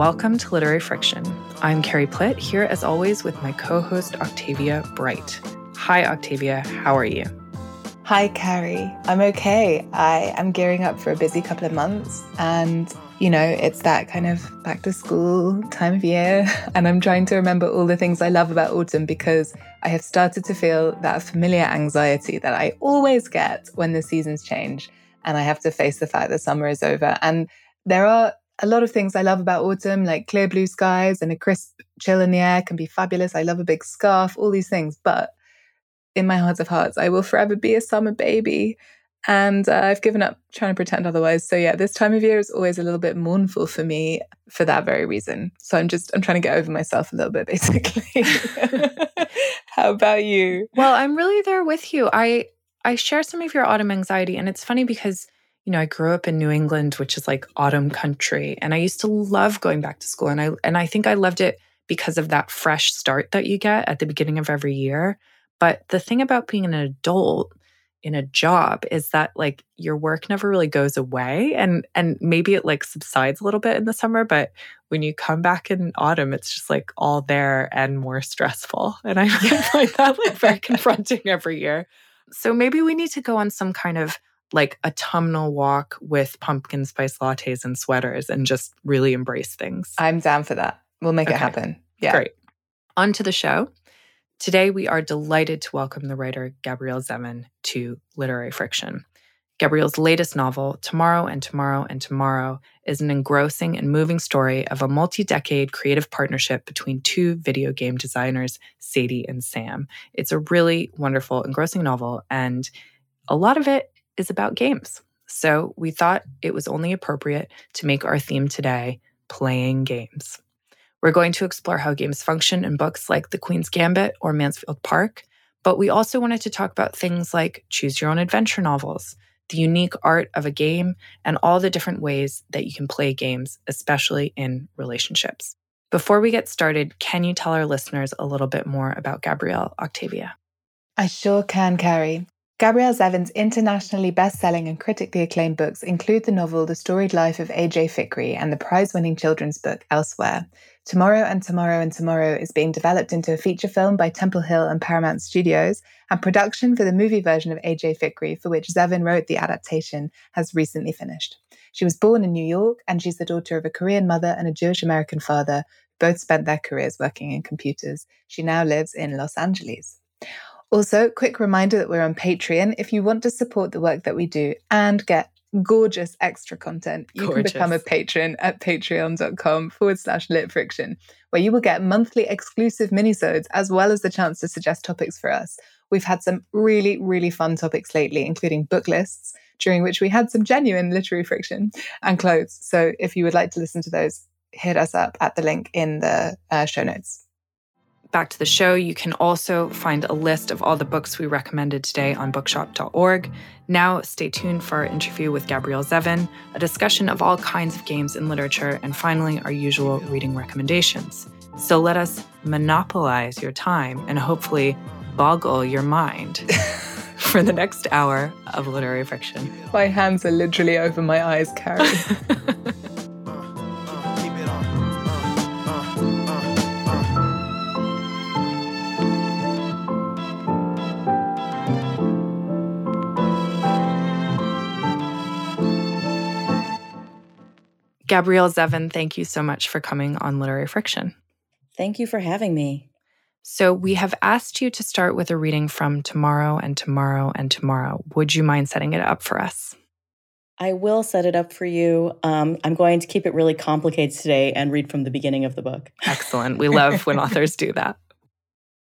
Welcome to Literary Friction. I'm Carrie Plitt, here as always with my co-host Octavia Bright. Hi Octavia, how are you? Hi Carrie, I'm okay. I am gearing up for a busy couple of months and, you know, it's that kind of back to school time of year and I'm trying to remember all the things I love about autumn because I have started to feel that familiar anxiety that I always get when the seasons change and I have to face the fact that summer is over. And there are a lot of things I love about autumn, like clear blue skies and a crisp chill in the air can be fabulous. I love a big scarf, all these things. But in my heart of hearts, I will forever be a summer baby. And I've given up trying to pretend otherwise. So yeah, this time of year is always a little bit mournful for me for that very reason. So I'm trying to get over myself a little bit, basically. How about you? Well, I'm really there with you. I share some of your autumn anxiety. And it's funny because, you know, I grew up in New England, which is like autumn country. And I used to love going back to school. And I think I loved it because of that fresh start that you get at the beginning of every year. But the thing about being an adult in a job is that like your work never really goes away. And maybe it like subsides a little bit in the summer, but when you come back in autumn, it's just like all there and more stressful. And I find that like very confronting every year. So maybe we need to go on some kind of like autumnal walk with pumpkin spice lattes and sweaters and just really embrace things. I'm down for that. We'll make it happen. Yeah. Great. On to the show. Today, we are delighted to welcome the writer Gabrielle Zevin to Literary Friction. Gabrielle's latest novel, Tomorrow and Tomorrow and Tomorrow, is an engrossing and moving story of a multi-decade creative partnership between two video game designers, Sadie and Sam. It's a really wonderful, engrossing novel, and a lot of it is about games. So we thought it was only appropriate to make our theme today, playing games. We're going to explore how games function in books like The Queen's Gambit or Mansfield Park, but we also wanted to talk about things like choose-your-own-adventure novels, the unique art of a game, and all the different ways that you can play games, especially in relationships. Before we get started, can you tell our listeners a little bit more about Gabrielle, Octavia? I sure can, Carrie. Gabrielle Zevin's internationally best-selling and critically acclaimed books include the novel The Storied Life of A.J. Fikry and the prize-winning children's book Elsewhere. Tomorrow and Tomorrow and Tomorrow is being developed into a feature film by Temple Hill and Paramount Studios, and production for the movie version of A.J. Fikry, for which Zevin wrote the adaptation, has recently finished. She was born in New York, and she's the daughter of a Korean mother and a Jewish-American father, who both spent their careers working in computers. She now lives in Los Angeles. Also, quick reminder that we're on Patreon. If you want to support the work that we do and get gorgeous extra content, you can become a patron at patreon.com/litfriction, where you will get monthly exclusive minisodes as well as the chance to suggest topics for us. We've had some really, really fun topics lately, including book lists, during which we had some genuine literary friction, and clothes. So if you would like to listen to those, hit us up at the link in the show notes. Back to the show, you can also find a list of all the books we recommended today on bookshop.org. Now, stay tuned for our interview with Gabrielle Zevin, a discussion of all kinds of games in literature, and finally, our usual reading recommendations. So let us monopolize your time and hopefully boggle your mind for the next hour of Literary Friction. My hands are literally over my eyes, Carrie. Gabrielle Zevin, thank you so much for coming on Literary Friction. Thank you for having me. So we have asked you to start with a reading from Tomorrow and Tomorrow and Tomorrow. Would you mind setting it up for us? I will set it up for you. I'm going to keep it really complicated today and read from the beginning of the book. Excellent. We love when authors do that.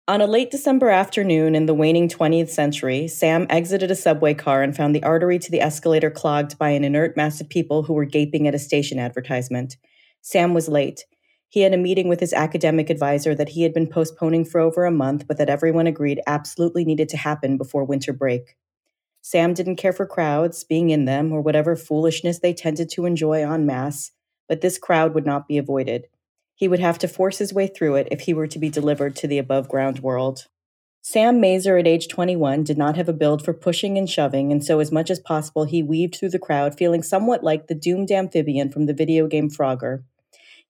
On a late December afternoon in the waning 20th century, Sam exited a subway car and found the artery to the escalator clogged by an inert mass of people who were gaping at a station advertisement. Sam was late. He had a meeting with his academic advisor that he had been postponing for over a month, but that everyone agreed absolutely needed to happen before winter break. Sam didn't care for crowds, being in them, or whatever foolishness they tended to enjoy en masse, but this crowd would not be avoided. He would have to force his way through it if he were to be delivered to the above-ground world. Sam Mazer, at age 21, did not have a build for pushing and shoving, and so as much as possible he weaved through the crowd, feeling somewhat like the doomed amphibian from the video game Frogger.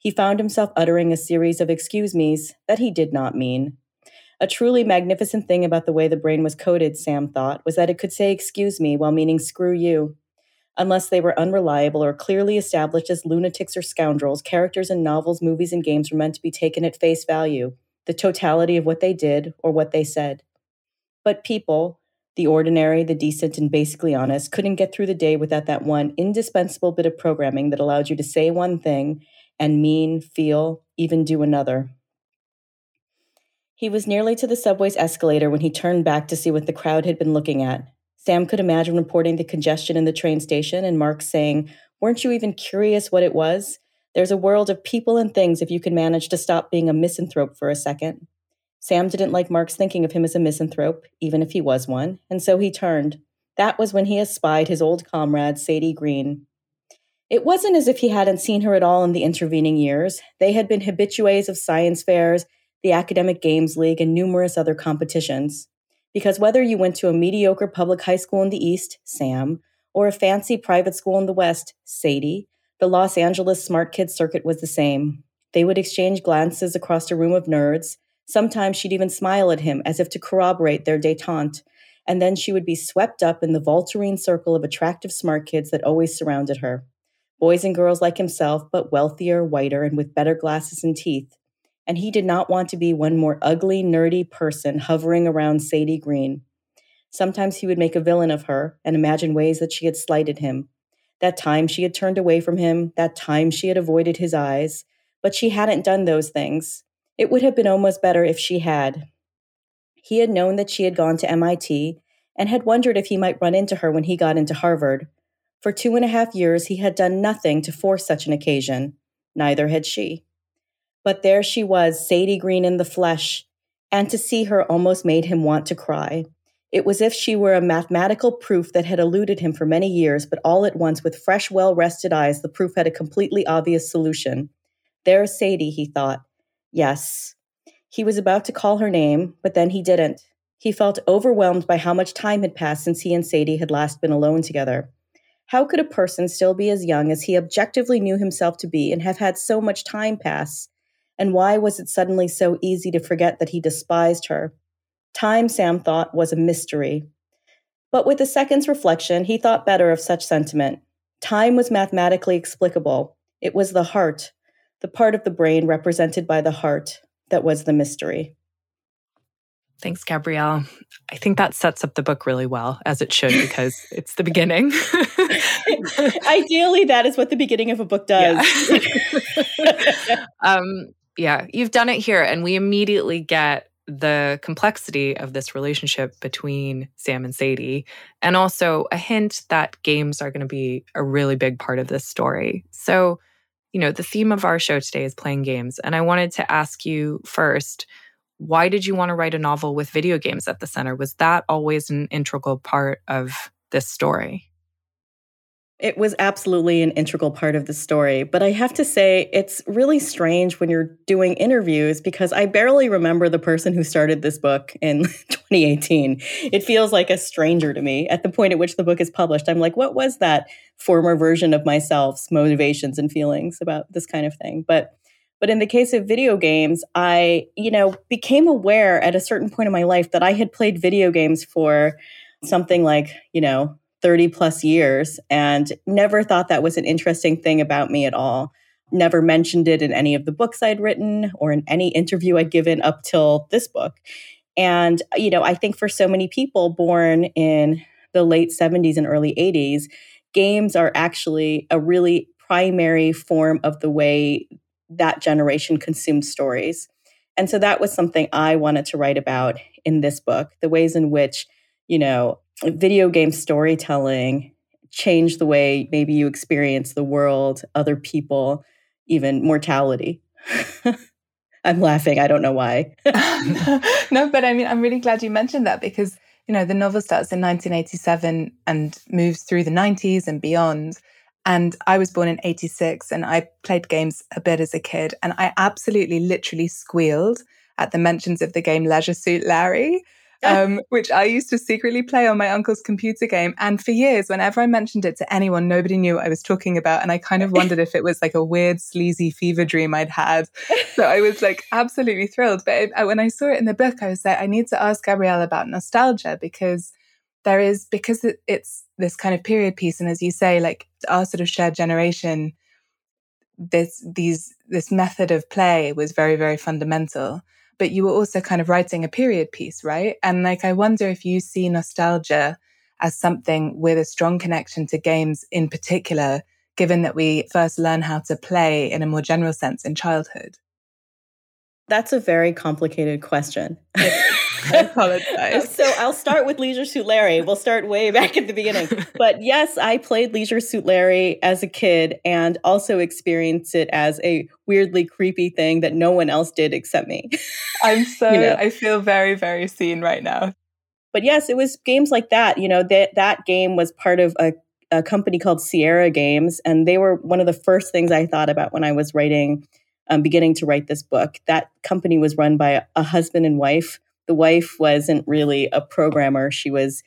he found himself uttering a series of excuse me's that he did not mean. A truly magnificent thing about the way the brain was coded, Sam thought, was that it could say excuse me while meaning screw you, unless they were unreliable or clearly established as lunatics or scoundrels. Characters in novels, movies, and games were meant to be taken at face value, the totality of what they did or what they said. But people, the ordinary, the decent, and basically honest, couldn't get through the day without that one indispensable bit of programming that allowed you to say one thing and mean, feel, even do another. He was nearly to the subway's escalator when he turned back to see what the crowd had been looking at. Sam could imagine reporting the congestion in the train station and Mark saying, "Weren't you even curious what it was? There's a world of people and things if you can manage to stop being a misanthrope for a second." Sam didn't like Mark's thinking of him as a misanthrope, even if he was one, and so he turned. That was when he espied his old comrade, Sadie Green. It wasn't as if he hadn't seen her at all in the intervening years. They had been habitués of science fairs, the Academic Games League, and numerous other competitions. Because whether you went to a mediocre public high school in the East, Sam, or a fancy private school in the West, Sadie, the Los Angeles smart kid circuit was the same. They would exchange glances across a room of nerds. Sometimes she'd even smile at him as if to corroborate their détente, and then she would be swept up in the Volturine circle of attractive smart kids that always surrounded her. Boys and girls like himself, but wealthier, whiter, and with better glasses and teeth. And he did not want to be one more ugly, nerdy person hovering around Sadie Green. Sometimes he would make a villain of her and imagine ways that she had slighted him. That time she had turned away from him, that time she had avoided his eyes. But she hadn't done those things. It would have been almost better if she had. He had known that she had gone to MIT and had wondered if he might run into her when he got into Harvard. For 2.5 years, he had done nothing to force such an occasion. Neither had she. But there she was, Sadie Green in the flesh, and to see her almost made him want to cry. It was as if she were a mathematical proof that had eluded him for many years, but all at once, with fresh, well-rested eyes, the proof had a completely obvious solution. There's Sadie, he thought. Yes. He was about to call her name, but then he didn't. He felt overwhelmed by how much time had passed since he and Sadie had last been alone together. How could a person still be as young as he objectively knew himself to be and have had so much time pass? And why was it suddenly so easy to forget that he despised her? Time, Sam thought, was a mystery. But with a second's reflection, he thought better of such sentiment. Time was mathematically explicable. It was the heart, the part of the brain represented by the heart, that was the mystery. Thanks, Gabrielle. I think that sets up the book really well, as it should, because it's the beginning. Ideally, that is what the beginning of a book does. Yeah. Yeah, you've done it here. And we immediately get the complexity of this relationship between Sam and Sadie, and also a hint that games are going to be a really big part of this story. So, you know, the theme of our show today is playing games. And I wanted to ask you first, why did you want to write a novel with video games at the center? Was that always an integral part of this story? It was absolutely an integral part of the story, but I have to say it's really strange when you're doing interviews because I barely remember the person who started this book in 2018. It feels like a stranger to me. At the point at which the book is published, I'm like, what was that former version of myself's motivations and feelings about this kind of thing? But in the case of video games, I, became aware at a certain point in my life that I had played video games for something like, 30 plus years, and never thought that was an interesting thing about me at all. Never mentioned it in any of the books I'd written or in any interview I'd given up till this book. And, I think for so many people born in the late 70s and early 80s, games are actually a really primary form of the way that generation consumed stories. And so that was something I wanted to write about in this book, the ways in which, video game storytelling changed the way maybe you experience the world, other people, even mortality. I'm laughing. I don't know why. No, but I mean, I'm really glad you mentioned that because, the novel starts in 1987 and moves through the 90s and beyond. And I was born in 86 and I played games a bit as a kid. And I absolutely literally squealed at the mentions of the game Leisure Suit Larry. which I used to secretly play on my uncle's computer game. And for years, whenever I mentioned it to anyone, nobody knew what I was talking about. And I kind of wondered if it was like a weird, sleazy fever dream I'd had. So I was like absolutely thrilled. But when I saw it in the book, I was like, I need to ask Gabrielle about nostalgia, because there is, because it's this kind of period piece. And as you say, like our sort of shared generation, this method of play was very, very fundamental. But you were also kind of writing a period piece, right? And like, I wonder if you see nostalgia as something with a strong connection to games in particular, given that we first learn how to play in a more general sense in childhood. That's a very complicated question. I apologize. So I'll start with Leisure Suit Larry. We'll start way back at the beginning. But yes, I played Leisure Suit Larry as a kid and also experienced it as a weirdly creepy thing that no one else did except me. I'm so, I feel very, very seen right now. But yes, it was games like that. You know, that game was part of a company called Sierra Games. And they were one of the first things I thought about when I was beginning to write this book. That company was run by a husband and wife. The wife wasn't really a programmer. She was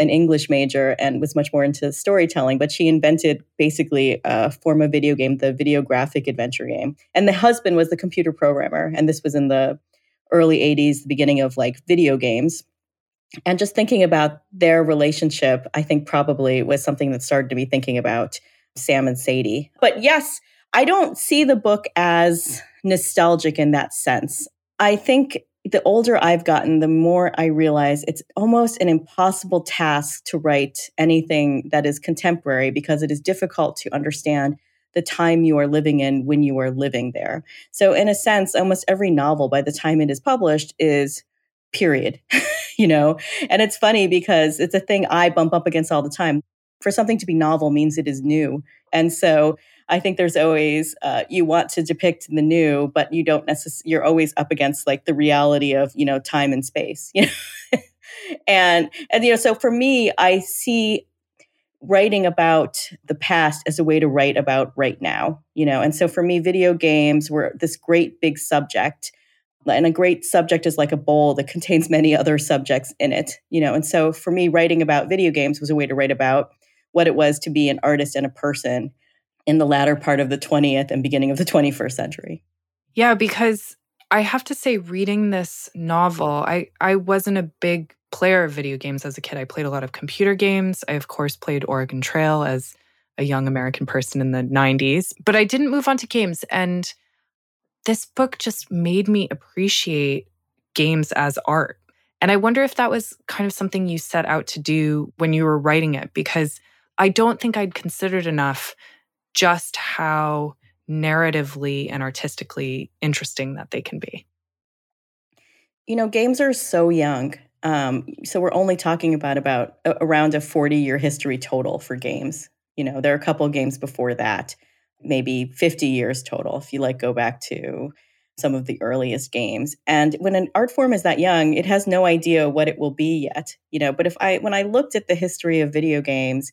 an English major and was much more into storytelling, but she invented basically a form of video game, the video graphic adventure game. And the husband was the computer programmer. And this was in the early 80s, the beginning of like video games. And just thinking about their relationship, I think probably was something that started me thinking about Sam and Sadie. But yes, I don't see the book as nostalgic in that sense. I think the older I've gotten, the more I realize it's almost an impossible task to write anything that is contemporary, because it is difficult to understand the time you are living in when you are living there. So in a sense, almost every novel by the time it is published is period, And it's funny because it's a thing I bump up against all the time. For something to be novel means it is new. And so I think there's always, you want to depict the new, but you don't necessarily, you're always up against like the reality of, time and space, and so for me, I see writing about the past as a way to write about right now, and so for me, video games were this great big subject, and a great subject is like a bowl that contains many other subjects in it, and so for me, writing about video games was a way to write about what it was to be an artist and a person in the latter part of the 20th and beginning of the 21st century. Yeah, because I have to say, reading this novel, I wasn't a big player of video games as a kid. I played a lot of computer games. I, of course, played Oregon Trail as a young American person in the 90s, but I didn't move on to games. And this book just made me appreciate games as art. And I wonder if that was kind of something you set out to do when you were writing it, because I don't think I'd considered enough just how narratively and artistically interesting that they can be. Games are so young. So we're only talking about around a 40-year history total for games. There are a couple of games before that, maybe 50 years total, if you go back to some of the earliest games. And when an art form is that young, it has no idea what it will be yet. But when I looked at the history of video games,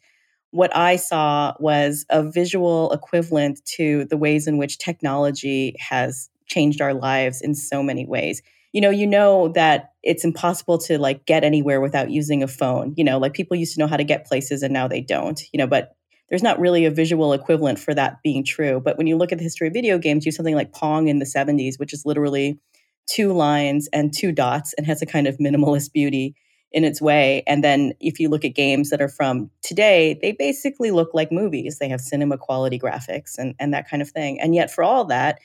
what I saw was a visual equivalent to the ways in which technology has changed our lives in so many ways. You know that it's impossible to get anywhere without using a phone. People used to know how to get places and now they don't, but there's not really a visual equivalent for that being true. But when you look at the history of video games, you have something like Pong in the 70s, which is literally 2 lines and 2 dots and has a kind of minimalist beauty in its way. And then if you look at games that are from today, they basically look like movies. They have cinema quality graphics and that kind of thing. And yet for all that,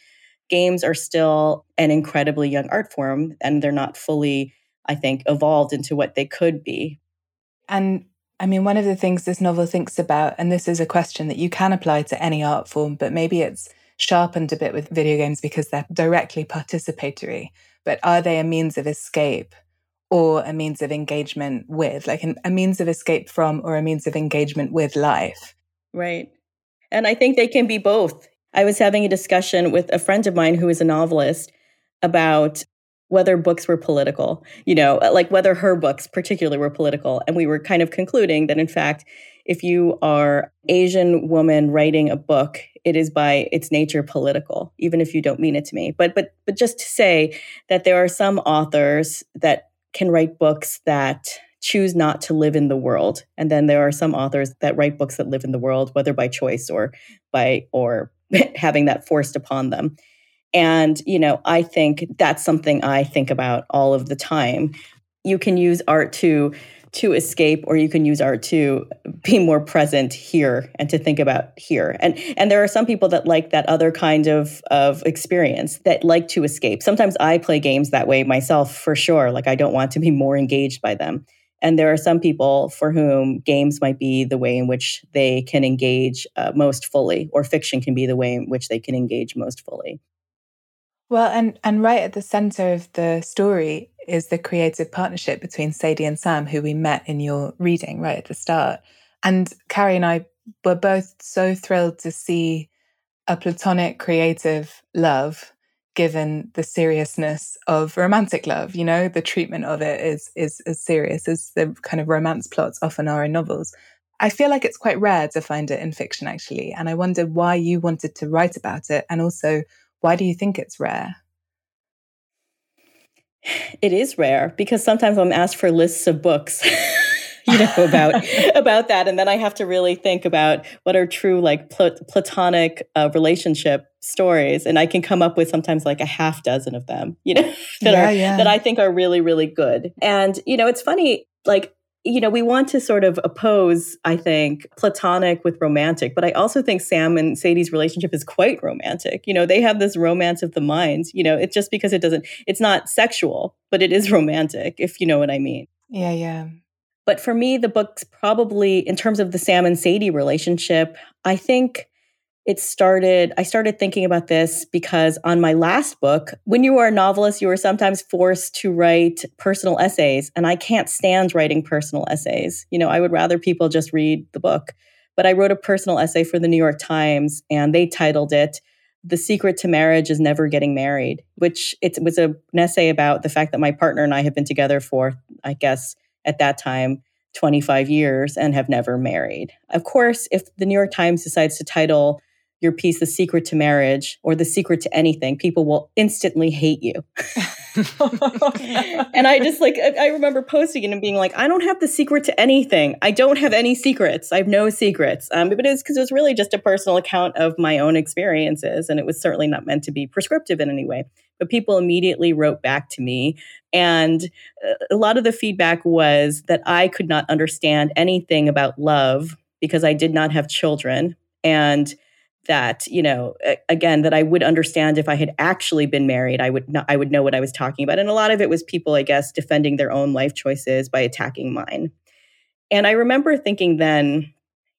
games are still an incredibly young art form, and they're not fully, I think, evolved into what they could be. And I mean, one of the things this novel thinks about, and this is a question that you can apply to any art form, but maybe it's sharpened a bit with video games because they're directly participatory, but are they a means of escape? Or a means of engagement with, a means of escape from, or a means of engagement with life. Right. And I think they can be both. I was having a discussion with a friend of mine who is a novelist about whether books were political, whether her books particularly were political. And we were kind of concluding that, in fact, if you are an Asian woman writing a book, it is by its nature political, even if you don't mean it to me. But just to say that there are some authors that can write books that choose not to live in the world. And then there are some authors that write books that live in the world, whether by choice or by having that forced upon them. And, you know, I think that's something I think about all of the time. You can use art to escape, or you can use art to be more present here and to think about here. And there are some people that like that other kind of experience, that like to escape. Sometimes I play games that way myself, for sure. Like, I don't want to be more engaged by them. And there are some people for whom games might be the way in which they can engage most fully, or fiction can be the way in which they can engage most fully. Well, and right at the center of the story is the creative partnership between Sadie and Sam, who we met in your reading right at the start. And Carrie and I were both so thrilled to see a platonic creative love given the seriousness of romantic love. You know, the treatment of it is as serious as the kind of romance plots often are in novels. I feel like it's quite rare to find it in fiction, actually. And I wonder why you wanted to write about it, and also, why do you think it's rare? It is rare because sometimes I'm asked for lists of books, you know, about that. And then I have to really think about what are true, like, platonic relationship stories. And I can come up with sometimes like a half dozen of them, you know, that I think are really, really good. And, you know, it's funny, like, you know, we want to sort of oppose, I think, platonic with romantic, but I also think Sam and Sadie's relationship is quite romantic. You know, they have this romance of the mind. You know, it's just because it's not sexual, but it is romantic, if you know what I mean. Yeah, yeah. But for me, the book's probably, in terms of the Sam and Sadie relationship, I think I started thinking about this because on my last book, when you are a novelist, you are sometimes forced to write personal essays. And I can't stand writing personal essays. You know, I would rather people just read the book. But I wrote a personal essay for the New York Times, and they titled it, "The Secret to Marriage is Never Getting Married," which it was an essay about the fact that my partner and I have been together for, I guess, at that time, 25 years and have never married. Of course, if the New York Times decides to title your piece, "The Secret to Marriage," or "The Secret to Anything," people will instantly hate you. And I just I remember posting it and being like, I don't have the secret to anything. I don't have any secrets. I have no secrets. But it was because it was really just a personal account of my own experiences. And it was certainly not meant to be prescriptive in any way. But people immediately wrote back to me. And a lot of the feedback was that I could not understand anything about love because I did not have children. And that, you know, again, that I would understand if I had actually been married, I would know what I was talking about. And a lot of it was people, I guess, defending their own life choices by attacking mine. And I remember thinking then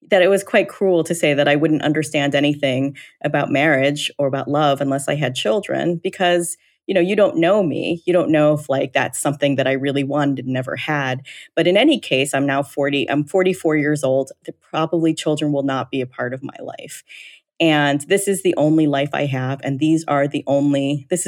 that it was quite cruel to say that I wouldn't understand anything about marriage or about love unless I had children, because, you know, you don't know me. You don't know if, like, that's something that I really wanted and never had. But in any case, I'm now 40. I'm 44 years old. Probably children will not be a part of my life. And this is the only life I have, and this is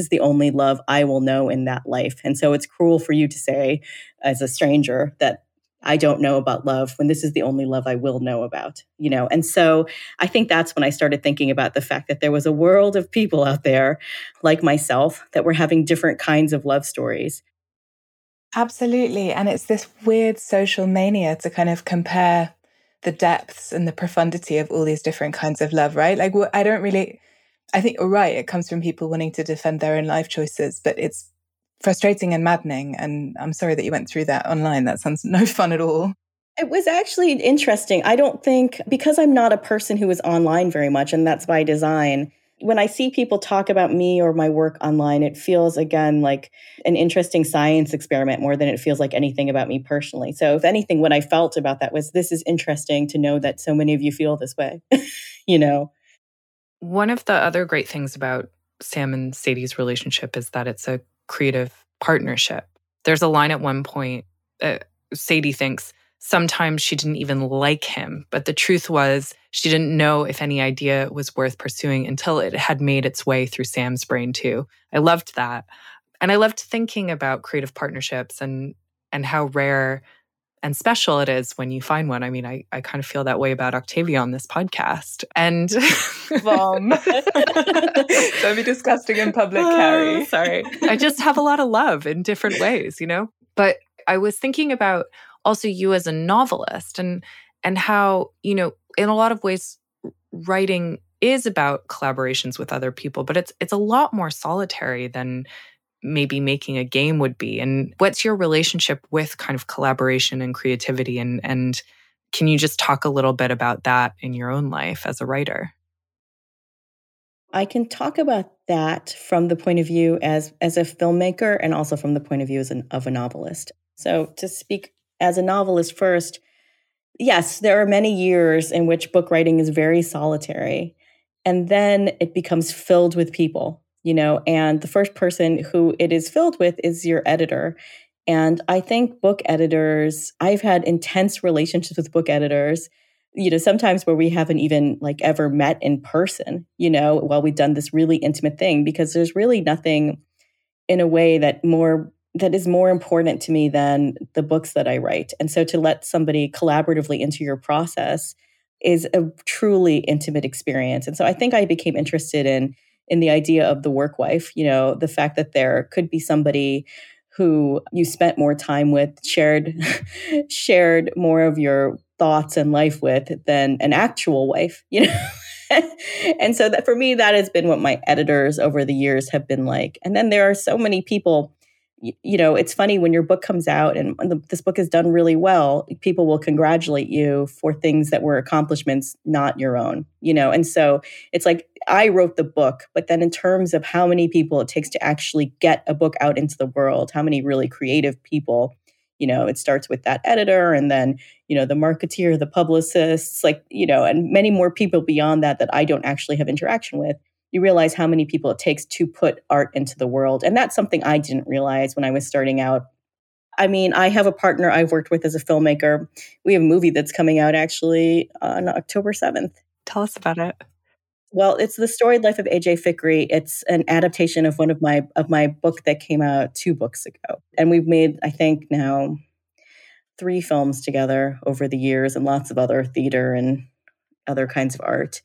the only love I will know in that life. And so it's cruel for you to say, as a stranger, that I don't know about love when this is the only love I will know about, you know? And so I think that's when I started thinking about the fact that there was a world of people out there like myself that were having different kinds of love stories. Absolutely. And it's this weird social mania to kind of compare the depths and the profundity of all these different kinds of love, right? Like, I think you're right. It comes from people wanting to defend their own life choices, but it's frustrating and maddening. And I'm sorry that you went through that online. That sounds no fun at all. It was actually interesting. I don't think, because I'm not a person who is online very much, and that's by design, when I see people talk about me or my work online, it feels, again, like an interesting science experiment more than it feels like anything about me personally. So if anything, what I felt about that was, this is interesting to know that so many of you feel this way, you know. One of the other great things about Sam and Sadie's relationship is that it's a creative partnership. There's a line at one point, Sadie thinks, sometimes she didn't even like him, but the truth was she didn't know if any idea was worth pursuing until it had made its way through Sam's brain too. I loved that. And I loved thinking about creative partnerships and how rare and special it is when you find one. I mean, I kind of feel that way about Octavia on this podcast. And Don't be disgusting in public, Carrie. Sorry. I just have a lot of love in different ways, you know? But I was thinking about also you as a novelist and how, you know, in a lot of ways, writing is about collaborations with other people, but it's a lot more solitary than maybe making a game would be. And what's your relationship with kind of collaboration and creativity? And can you just talk a little bit about that in your own life as a writer? I can talk about that from the point of view as a filmmaker and also from the point of view of a novelist. So to speak as a novelist first, yes, there are many years in which book writing is very solitary, and then it becomes filled with people, you know, and the first person who it is filled with is your editor. And I think book editors, I've had intense relationships with book editors, you know, sometimes where we haven't even like ever met in person, you know, while we've done this really intimate thing, because there's really nothing in a way that is more important to me than the books that I write. And so to let somebody collaboratively into your process is a truly intimate experience. And so I think I became interested in the idea of the work wife, you know, the fact that there could be somebody who you spent more time with, shared more of your thoughts and life with than an actual wife, you know? And so that for me, that has been what my editors over the years have been like. And then there are so many people, you know, it's funny when your book comes out and this book is done really well, people will congratulate you for things that were accomplishments, not your own, you know? And so it's like, I wrote the book, but then in terms of how many people it takes to actually get a book out into the world, how many really creative people, you know, it starts with that editor and then, you know, the marketeer, the publicists, like, you know, and many more people beyond that I don't actually have interaction with. You realize how many people it takes to put art into the world. And that's something I didn't realize when I was starting out. I mean, I have a partner I've worked with as a filmmaker. We have a movie that's coming out actually on October 7th. Tell us about it. Well, it's The Storied Life of A.J. Fikry. It's an adaptation of one of my book that came out 2 books ago. And we've made, I think now, 3 films together over the years and lots of other theater and other kinds of art.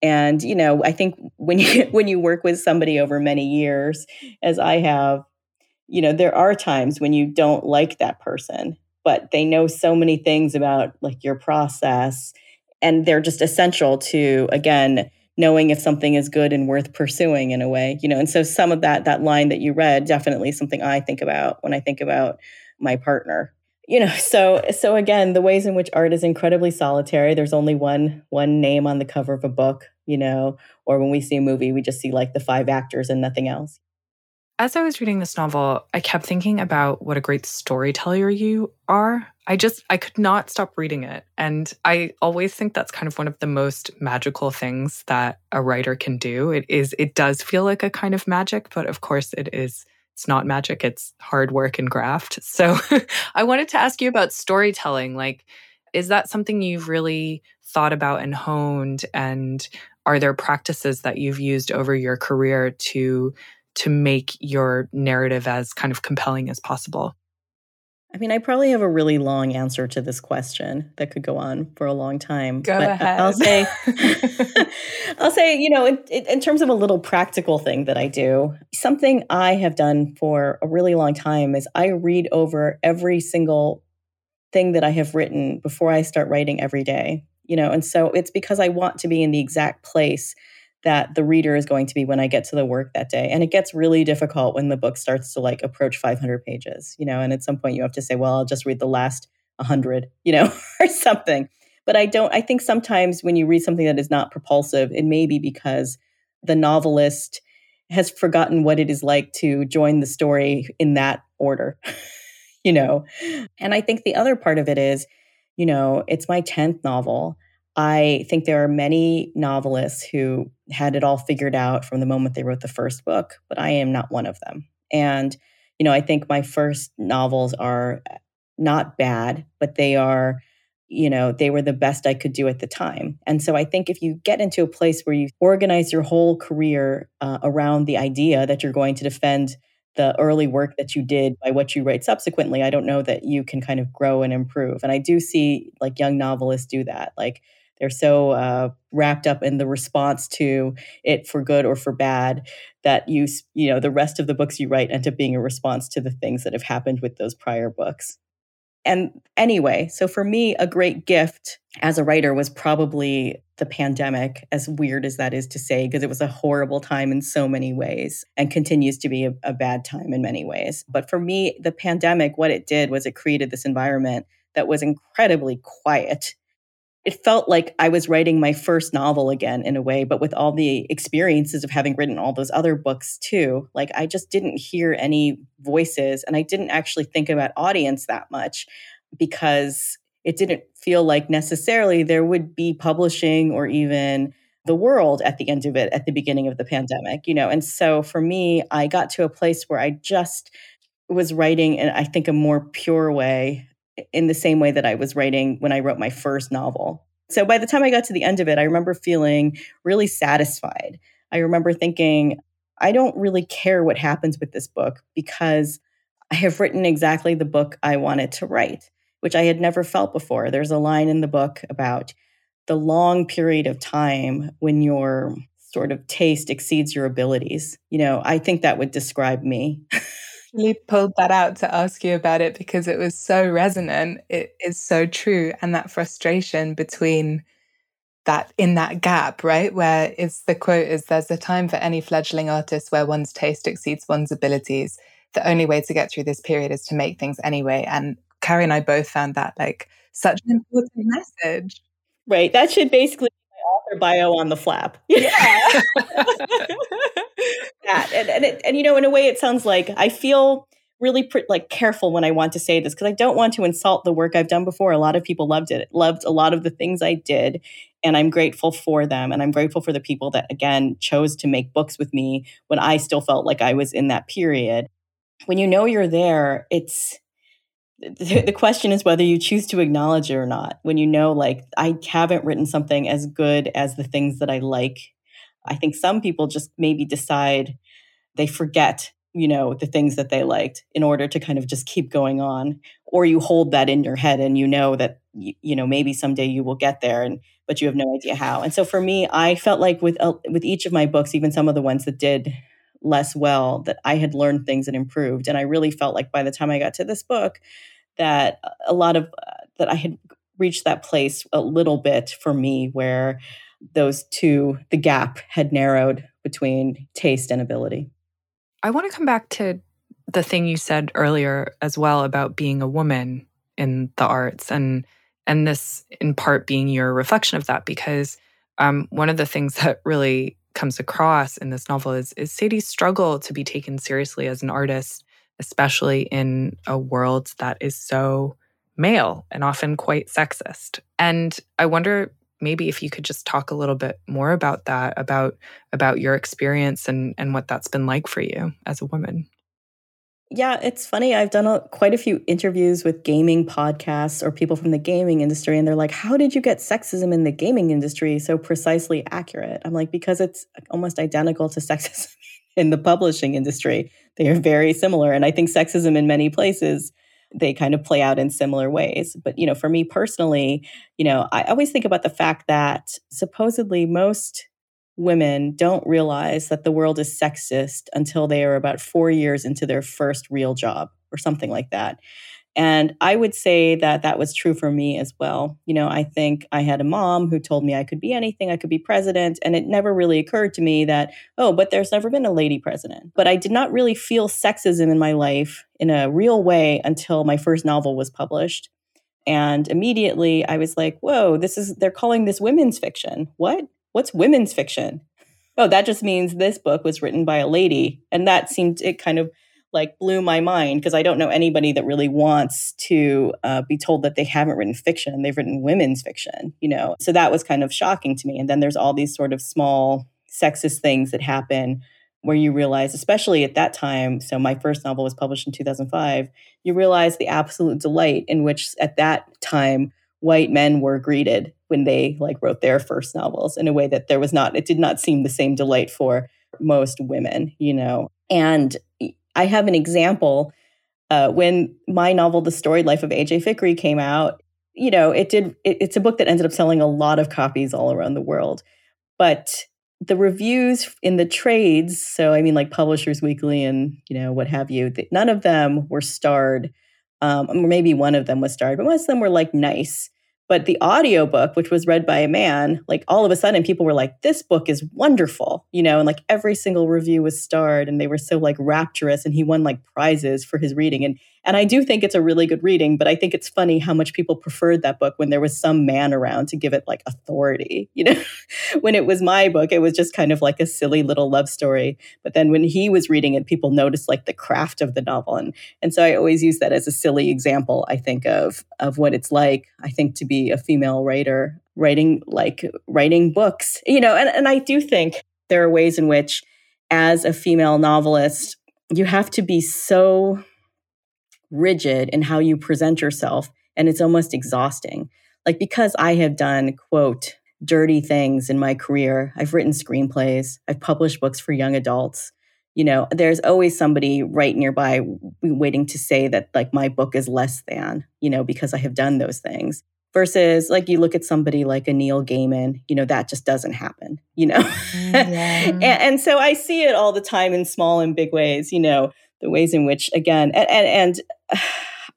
And, you know, I think when you work with somebody over many years, as I have, you know, there are times when you don't like that person, but they know so many things about like your process and they're just essential to, again, knowing if something is good and worth pursuing in a way, you know. And so some of that line that you read, definitely something I think about when I think about my partner. You know, so again, the ways in which art is incredibly solitary. There's only one name on the cover of a book, you know, or when we see a movie, we just see like the 5 actors and nothing else. As I was reading this novel, I kept thinking about what a great storyteller you are. I could not stop reading it. And I always think that's kind of one of the most magical things that a writer can do. It does feel like a kind of magic, but of course it's not magic, it's hard work and graft. So I wanted to ask you about storytelling. Like, is that something you've really thought about and honed? And are there practices that you've used over your career to make your narrative as kind of compelling as possible? I mean, I probably have a really long answer to this question that could go on for a long time. Go ahead. I'll say, you know, in terms of a little practical thing that I do, something I have done for a really long time is I read over every single thing that I have written before I start writing every day, you know, and so it's because I want to be in the exact place that the reader is going to be when I get to the work that day. And it gets really difficult when the book starts to like approach 500 pages, you know, and at some point you have to say, well, I'll just read the last 100, you know, or something. But I think sometimes when you read something that is not propulsive, it may be because the novelist has forgotten what it is like to join the story in that order, you know. And I think the other part of it is, you know, it's my 10th novel. I think there are many novelists who had it all figured out from the moment they wrote the first book, but I am not one of them. And, you know, I think my first novels are not bad, but they are, you know, they were the best I could do at the time. And so I think if you get into a place where you organize your whole career around the idea that you're going to defend the early work that you did by what you write subsequently, I don't know that you can kind of grow and improve. And I do see like young novelists do that. Like, They're so wrapped up in the response to it, for good or for bad, that you know, the rest of the books you write end up being a response to the things that have happened with those prior books. And anyway, so for me, a great gift as a writer was probably the pandemic, as weird as that is to say, because it was a horrible time in so many ways and continues to be a bad time in many ways. But for me, the pandemic, what it did was it created this environment that was incredibly quiet. It felt like I was writing my first novel again in a way, but with all the experiences of having written all those other books too, like I just didn't hear any voices and I didn't actually think about audience that much because it didn't feel like necessarily there would be publishing or even the world at the end of it at the beginning of the pandemic, you know. And so for me, I got to a place where I just was writing in, I think, a more pure way, in the same way that I was writing when I wrote my first novel. So by the time I got to the end of it, I remember feeling really satisfied. I remember thinking, I don't really care what happens with this book because I have written exactly the book I wanted to write, which I had never felt before. There's a line in the book about the long period of time when your sort of taste exceeds your abilities. You know, I think that would describe me. I pulled that out to ask you about it because it was so resonant. It is so true. And that frustration between that, in that gap, right? Where it's, the quote is, there's a time for any fledgling artist where one's taste exceeds one's abilities. The only way to get through this period is to make things anyway. And Carrie and I both found that like such an important message. Right. That should basically be my author bio on the flap. Yeah. That. And you know, in a way, it sounds like I feel really careful when I want to say this because I don't want to insult the work I've done before. A lot of people loved a lot of the things I did, and I'm grateful for them. And I'm grateful for the people that, again, chose to make books with me when I still felt like I was in that period. When you know you're there, it's the question is whether you choose to acknowledge it or not. When you know, like, I haven't written something as good as the things that I like. I think some people just maybe decide they forget, you know, the things that they liked in order to kind of just keep going on. Or you hold that in your head and you know that, you know, maybe someday you will get there, but you have no idea how. And so for me, I felt like with each of my books, even some of the ones that did less well, that I had learned things and improved. And I really felt like by the time I got to this book, that a lot of, that I had reached that place a little bit for me where the gap had narrowed between taste and ability. I want to come back to the thing you said earlier as well about being a woman in the arts and this in part being your reflection of that, because one of the things that really comes across in this novel is Sadie's struggle to be taken seriously as an artist, especially in a world that is so male and often quite sexist. And I wonder, maybe if you could just talk a little bit more about that, about your experience and what that's been like for you as a woman. Yeah, it's funny. I've done quite a few interviews with gaming podcasts or people from the gaming industry, and they're like, how did you get sexism in the gaming industry so precisely accurate? I'm like, because it's almost identical to sexism in the publishing industry. They are very similar. And I think sexism in many places, they kind of play out in similar ways. But, you know, for me personally, you know, I always think about the fact that supposedly most women don't realize that the world is sexist until they are about 4 years into their first real job or something like that. And I would say that that was true for me as well. You know, I think I had a mom who told me I could be anything, I could be president. And it never really occurred to me that, oh, but there's never been a lady president. But I did not really feel sexism in my life in a real way until my first novel was published. And immediately I was like, whoa, they're calling this women's fiction. What? What's women's fiction? Oh, that just means this book was written by a lady. And that seemed, it kind of like blew my mind because I don't know anybody that really wants to be told that they haven't written fiction. They've written women's fiction, you know. So that was kind of shocking to me. And then there's all these sort of small sexist things that happen where you realize, especially at that time, so my first novel was published in 2005, you realize the absolute delight in which at that time white men were greeted when they like wrote their first novels in a way that it did not seem the same delight for most women, you know. And I have an example. When my novel, The Storied Life of A.J. Fikry, came out, you know, it's a book that ended up selling a lot of copies all around the world. But the reviews in the trades, so I mean like Publishers Weekly and, you know, what have you, none of them were starred. Or maybe one of them was starred, but most of them were like nice. But the audiobook, which was read by a man, like all of a sudden people were like, this book is wonderful, you know, and like every single review was starred and they were so like rapturous, and he won like prizes for his reading. And I do think it's a really good reading, but I think it's funny how much people preferred that book when there was some man around to give it like authority, you know. When it was my book, it was just kind of like a silly little love story. But then when he was reading it, people noticed like the craft of the novel. And so I always use that as a silly example, I think, of what it's like, I think, to be a female writer writing books, you know, and I do think there are ways in which as a female novelist, you have to be so rigid in how you present yourself. And it's almost exhausting. Like, because I have done, quote, dirty things in my career, I've written screenplays, I've published books for young adults. You know, there's always somebody right nearby waiting to say that like my book is less than, you know, because I have done those things. Versus like you look at somebody like a Neil Gaiman, you know, that just doesn't happen, you know. Yeah. And so I see it all the time in small and big ways, you know, the ways in which, again, and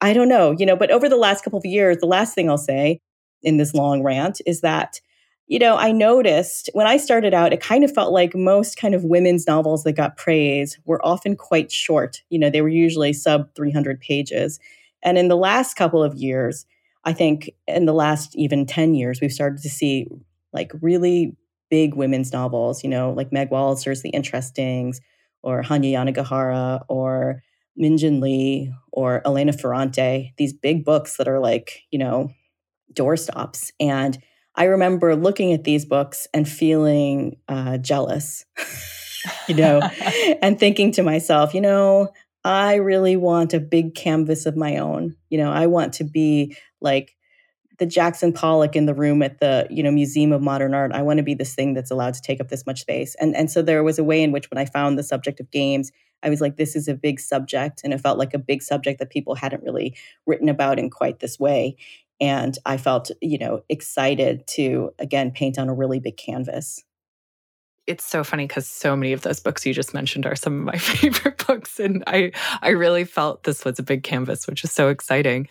I don't know, you know, but over the last couple of years, the last thing I'll say in this long rant is that, you know, I noticed when I started out, it kind of felt like most kind of women's novels that got praise were often quite short. You know, they were usually sub 300 pages. And in the last couple of years, I think in the last even 10 years, we've started to see like really big women's novels, you know, like Meg Wollister's The Interestings, or Hanya Yanagihara, or Minjin Lee, or Elena Ferrante, these big books that are like, you know, doorstops. And I remember looking at these books and feeling jealous, you know, and thinking to myself, you know, I really want a big canvas of my own. You know, I want to be like the Jackson Pollock in the room at the, you know, Museum of Modern Art. I want to be this thing that's allowed to take up this much space. And so there was a way in which when I found the subject of games, I was like, this is a big subject. And it felt like a big subject that people hadn't really written about in quite this way. And I felt, you know, excited to, again, paint on a really big canvas. It's so funny because so many of those books you just mentioned are some of my favorite books. And I really felt this was a big canvas, which is so exciting.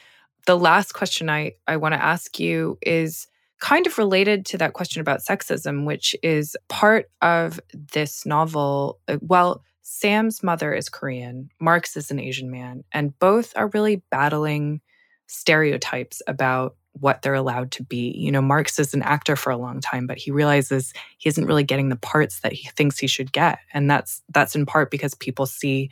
The last question I want to ask you is kind of related to that question about sexism, which is part of this novel. Well, Sam's mother is Korean, Mark's is an Asian man, and both are really battling stereotypes about what they're allowed to be. You know, Marx is an actor for a long time, but he realizes he isn't really getting the parts that he thinks he should get. And that's in part because people see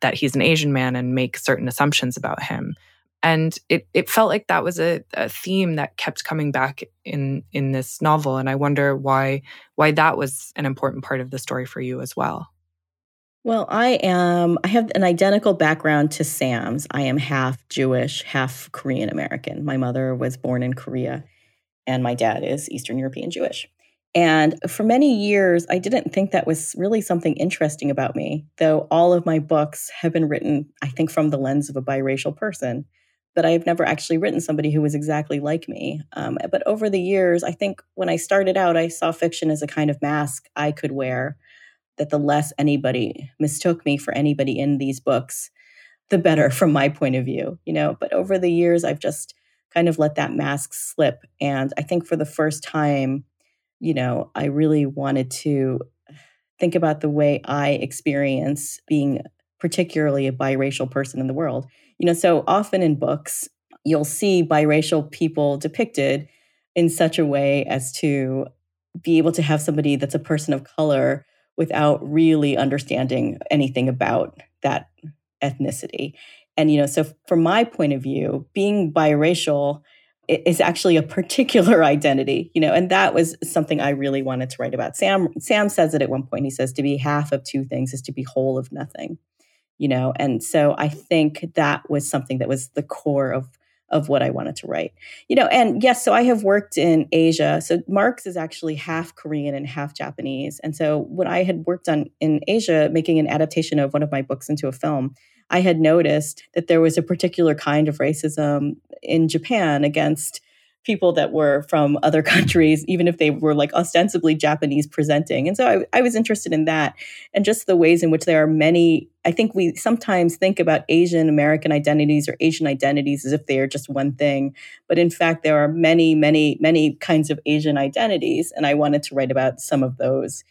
that he's an Asian man and make certain assumptions about him. And it felt like that was a theme that kept coming back in this novel. And I wonder why that was an important part of the story for you as well. Well, I have an identical background to Sam's. I am half Jewish, half Korean American. My mother was born in Korea, and my dad is Eastern European Jewish. And for many years, I didn't think that was really something interesting about me, though all of my books have been written, I think, from the lens of a biracial person. But I've never actually written somebody who was exactly like me. But over the years, I think when I started out, I saw fiction as a kind of mask I could wear, that the less anybody mistook me for anybody in these books, the better from my point of view, you know. But over the years, I've just kind of let that mask slip. And I think for the first time, you know, I really wanted to think about the way I experience being particularly a biracial person in the world. You know, so often in books, you'll see biracial people depicted in such a way as to be able to have somebody that's a person of color without really understanding anything about that ethnicity. And, you know, so from my point of view, being biracial is actually a particular identity, you know, and that was something I really wanted to write about. Sam says it at one point. He says, to be half of two things is to be whole of nothing, you know. And so I think that was something that was the core of what I wanted to write. You know, and yes, so I have worked in Asia. So Marx is actually half Korean and half Japanese. And so when I had worked on in Asia, making an adaptation of one of my books into a film, I had noticed that there was a particular kind of racism in Japan against people that were from other countries, even if they were like ostensibly Japanese presenting. And so I was interested in that and just the ways in which there are many, I think we sometimes think about Asian American identities or Asian identities as if they are just one thing. But in fact, there are many, many, many kinds of Asian identities. And I wanted to write about some of those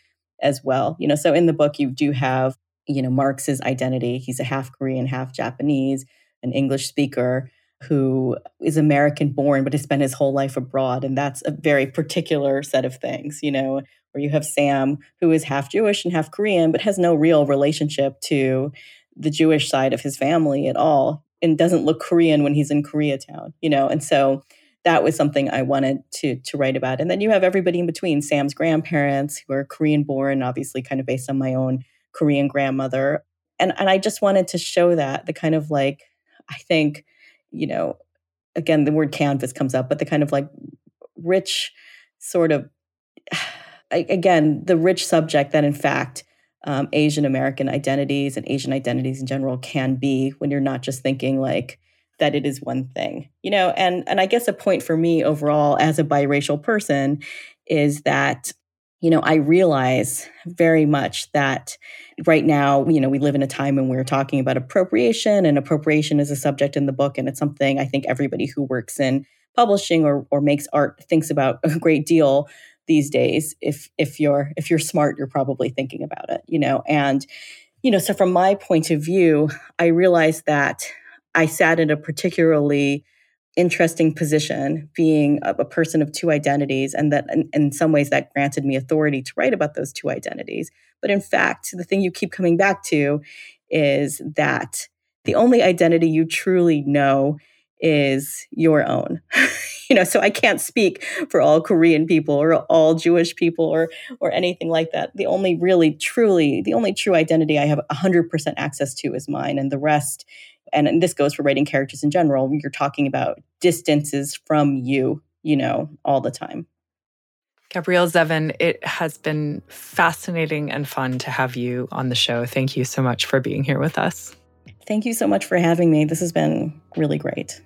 as well. You know, so in the book, you do have, you know, Marx's identity. He's a half Korean, half Japanese, an English speaker who is American born, but has spent his whole life abroad. And that's a very particular set of things, you know, where you have Sam, who is half Jewish and half Korean, but has no real relationship to the Jewish side of his family at all, and doesn't look Korean when he's in Koreatown, you know. And so that was something I wanted to write about. And then you have everybody in between, Sam's grandparents, who are Korean born, obviously kind of based on my own Korean grandmother. And I just wanted to show that the kind of like, I think, you know, again, the word canvas comes up, but the kind of like rich sort of, again, the rich subject that in fact Asian American identities and Asian identities in general can be when you're not just thinking like that it is one thing, you know. And I guess a point for me overall as a biracial person is that, you know, I realize very much that right now, you know, we live in a time when we're talking about appropriation, and appropriation is a subject in the book. And it's something I think everybody who works in publishing or makes art thinks about a great deal these days. If you're smart, you're probably thinking about it, you know. And, you know, so from my point of view, I realized that I sat in a particularly interesting position being a person of two identities, and that in some ways that granted me authority to write about those two identities. But in fact, the thing you keep coming back to is that the only identity you truly know is your own. You know, so I can't speak for all Korean people or all Jewish people or anything like that. The only really truly, the only true identity I have 100% access to is mine, and the rest. And this goes for writing characters in general, you're talking about distances from you, you know, all the time. Gabrielle Zevin, it has been fascinating and fun to have you on the show. Thank you so much for being here with us. Thank you so much for having me. This has been really great.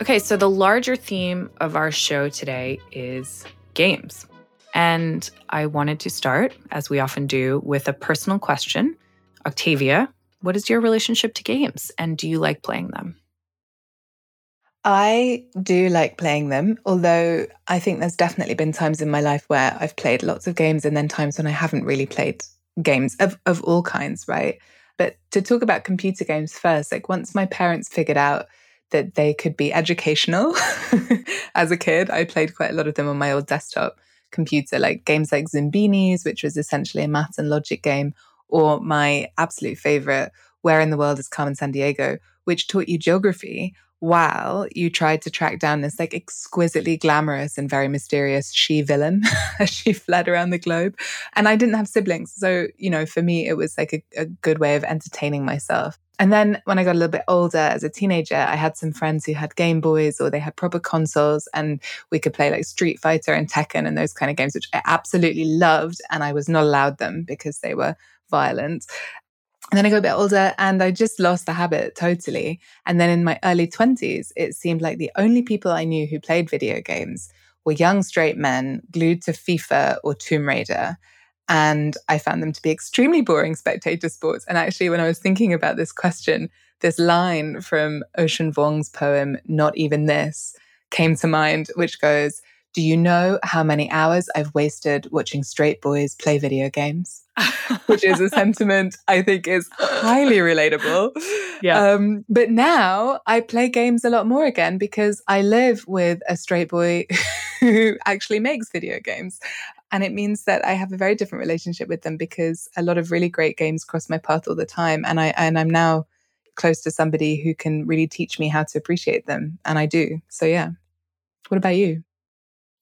Okay, so the larger theme of our show today is games. And I wanted to start, as we often do, with a personal question. Octavia, what is your relationship to games, and do you like playing them? I do like playing them, although I think there's definitely been times in my life where I've played lots of games and then times when I haven't really played games of all kinds, right? But to talk about computer games first, like once my parents figured out that they could be educational. As a kid, I played quite a lot of them on my old desktop computer, like games like Zumbinis, which was essentially a math and logic game, or my absolute favorite, Where in the World is Carmen Sandiego, which taught you geography while you tried to track down this like exquisitely glamorous and very mysterious she-villain as she fled around the globe. And I didn't have siblings. So, you know, for me, it was like a good way of entertaining myself. And then when I got a little bit older as a teenager, I had some friends who had Game Boys or they had proper consoles, and we could play like Street Fighter and Tekken and those kind of games, which I absolutely loved. And I was not allowed them because they were violent. And then I got a bit older and I just lost the habit totally. And then in my early 20s, it seemed like the only people I knew who played video games were young straight men glued to FIFA or Tomb Raider. And I found them to be extremely boring spectator sports. And actually, when I was thinking about this question, this line from Ocean Vuong's poem, Not Even This, came to mind, which goes, "Do you know how many hours I've wasted watching straight boys play video games?" Which is a sentiment I think is highly relatable. Yeah. But now I play games a lot more again because I live with a straight boy who actually makes video games. And it means that I have a very different relationship with them because a lot of really great games cross my path all the time. And I'm now close to somebody who can really teach me how to appreciate them. And I do. So yeah. What about you?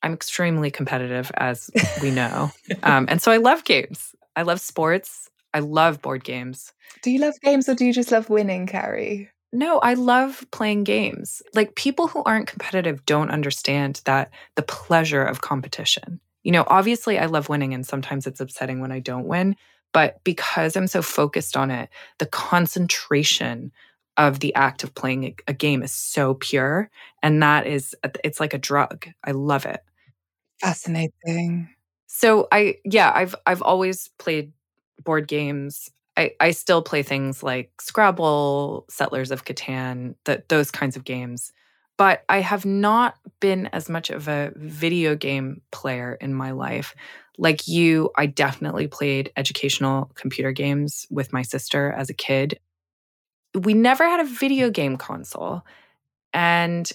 I'm extremely competitive, as we know. And so I love games. I love sports. I love board games. Do you love games or do you just love winning, Carrie? No, I love playing games. Like, people who aren't competitive don't understand that the pleasure of competition. You know, obviously I love winning and sometimes it's upsetting when I don't win, but because I'm so focused on it, the concentration of the act of playing a game is so pure. And that is, it's like a drug. I love it. Fascinating. So I've always played board games. I still play things like Scrabble, Settlers of Catan, those kinds of games. But I have not been as much of a video game player in my life. Like you, I definitely played educational computer games with my sister as a kid. We never had a video game console. And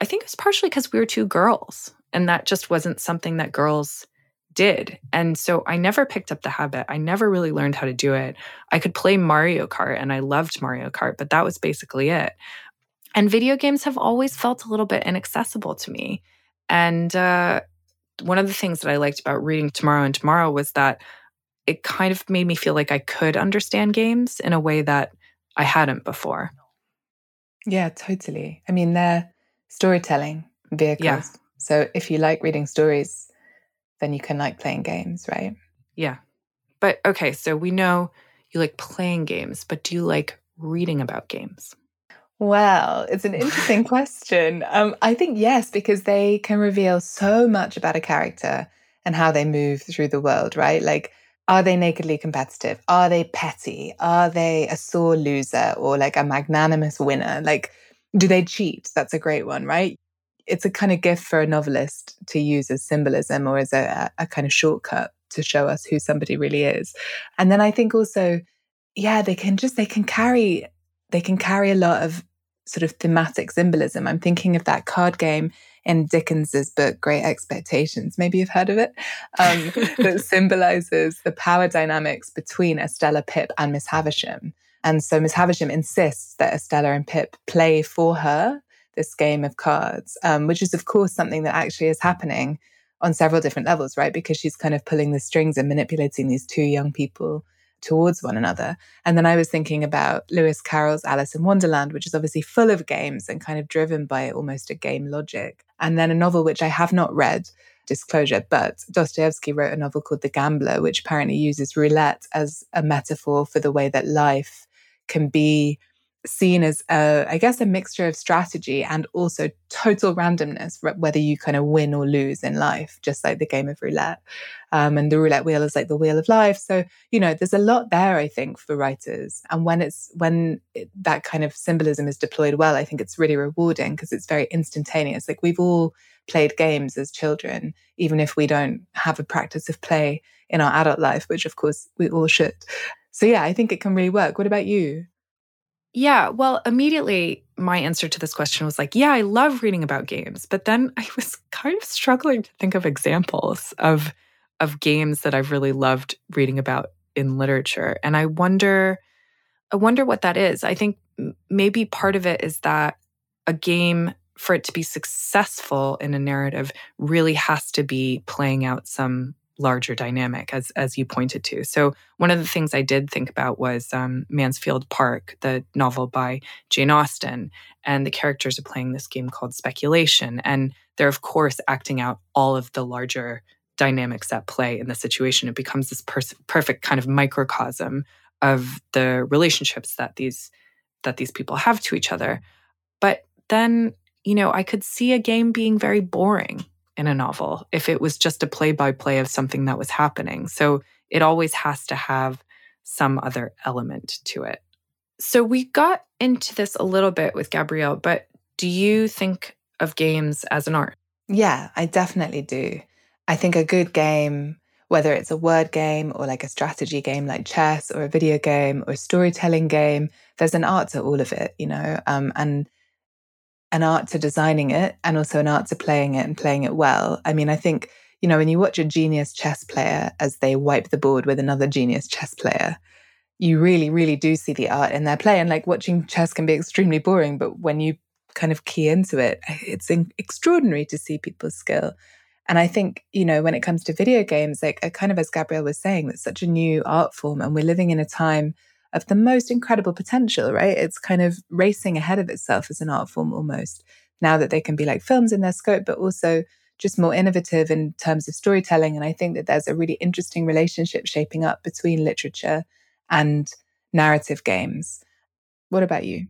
I think it was partially because we were two girls. And that just wasn't something that girls did. And so I never picked up the habit. I never really learned how to do it. I could play Mario Kart and I loved Mario Kart, but that was basically it. And video games have always felt a little bit inaccessible to me. And one of the things that I liked about reading Tomorrow and Tomorrow was that it kind of made me feel like I could understand games in a way that I hadn't before. Yeah, totally. I mean, they're storytelling vehicles. Yeah. So if you like reading stories, then you can like playing games, right? Yeah. But okay, so we know you like playing games, but do you like reading about games? Well, it's an interesting question. I think yes, because they can reveal so much about a character and how they move through the world, right? Like, are they nakedly competitive? Are they petty? Are they a sore loser or like a magnanimous winner? Like, do they cheat? That's a great one, right? It's a kind of gift for a novelist to use as symbolism or as a kind of shortcut to show us who somebody really is. And then I think also, yeah, they can carry a lot of sort of thematic symbolism. I'm thinking of that card game in Dickens's book, Great Expectations. Maybe you've heard of it, that symbolizes the power dynamics between Estella, Pip and Miss Havisham. And so Miss Havisham insists that Estella and Pip play for her this game of cards, which is, of course, something that actually is happening on several different levels, right? Because she's kind of pulling the strings and manipulating these two young people towards one another. And then I was thinking about Lewis Carroll's Alice in Wonderland, which is obviously full of games and kind of driven by almost a game logic. And then a novel which I have not read, disclosure, but Dostoevsky wrote a novel called The Gambler, which apparently uses roulette as a metaphor for the way that life can be seen as, a mixture of strategy and also total randomness, whether you kind of win or lose in life, just like the game of roulette. And the roulette wheel is like the wheel of life. So, you know, there's a lot there, I think, for writers. And when that kind of symbolism is deployed well, I think it's really rewarding because it's very instantaneous. Like, we've all played games as children, even if we don't have a practice of play in our adult life, which, of course, we all should. So, yeah, I think it can really work. What about you? Yeah, well, immediately my answer to this question was like, yeah, I love reading about games. But then I was kind of struggling to think of examples of games that I've really loved reading about in literature. And I wonder what that is. I think maybe part of it is that a game, for it to be successful in a narrative, really has to be playing out some larger dynamic, as you pointed to. So one of the things I did think about was Mansfield Park, the novel by Jane Austen, and the characters are playing this game called speculation. And they're, of course, acting out all of the larger dynamics at play in the situation. It becomes this perfect kind of microcosm of the relationships that these people have to each other. But then, you know, I could see a game being very boring in a novel if it was just a play-by-play of something that was happening. So it always has to have some other element to it. So we got into this a little bit with Gabrielle, but do you think of games as an art? Yeah, I definitely do. I think a good game, whether it's a word game or like a strategy game like chess or a video game or a storytelling game, there's an art to all of it, you know, and an art to designing it and also an art to playing it and playing it well. I mean, I think, you know, when you watch a genius chess player as they wipe the board with another genius chess player, you really, really do see the art in their play. And like, watching chess can be extremely boring, but when you kind of key into it, it's extraordinary to see people's skill. And I think, you know, when it comes to video games, like kind of as Gabrielle was saying, that's such a new art form, and we're living in a time of the most incredible potential, right? It's kind of racing ahead of itself as an art form almost, now that they can be like films in their scope, but also just more innovative in terms of storytelling. And I think that there's a really interesting relationship shaping up between literature and narrative games. What about you?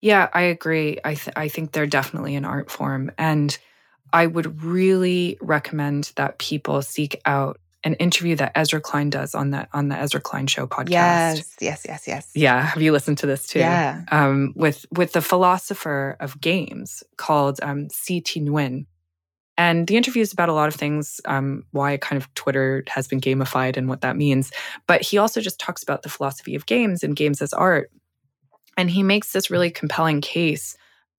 Yeah, I agree. I think they're definitely an art form. And I would really recommend that people seek out an interview that Ezra Klein does on the Ezra Klein Show podcast. Yes. Yeah. Have you listened to this too? Yeah. With the philosopher of games called C.T. Nguyen. And the interview is about a lot of things, why kind of Twitter has been gamified and what that means. But he also just talks about the philosophy of games and games as art. And he makes this really compelling case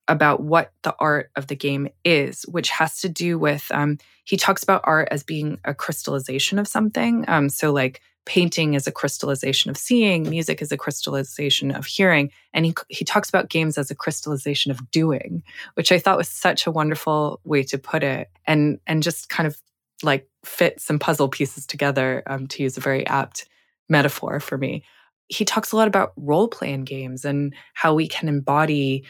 about what the art of the game is, which has to do with, he talks about art as being a crystallization of something. So like painting is a crystallization of seeing, music is a crystallization of hearing. And he talks about games as a crystallization of doing, which I thought was such a wonderful way to put it, and just kind of like fit some puzzle pieces together, to use a very apt metaphor for me. He talks a lot about role-play in games and how we can embody,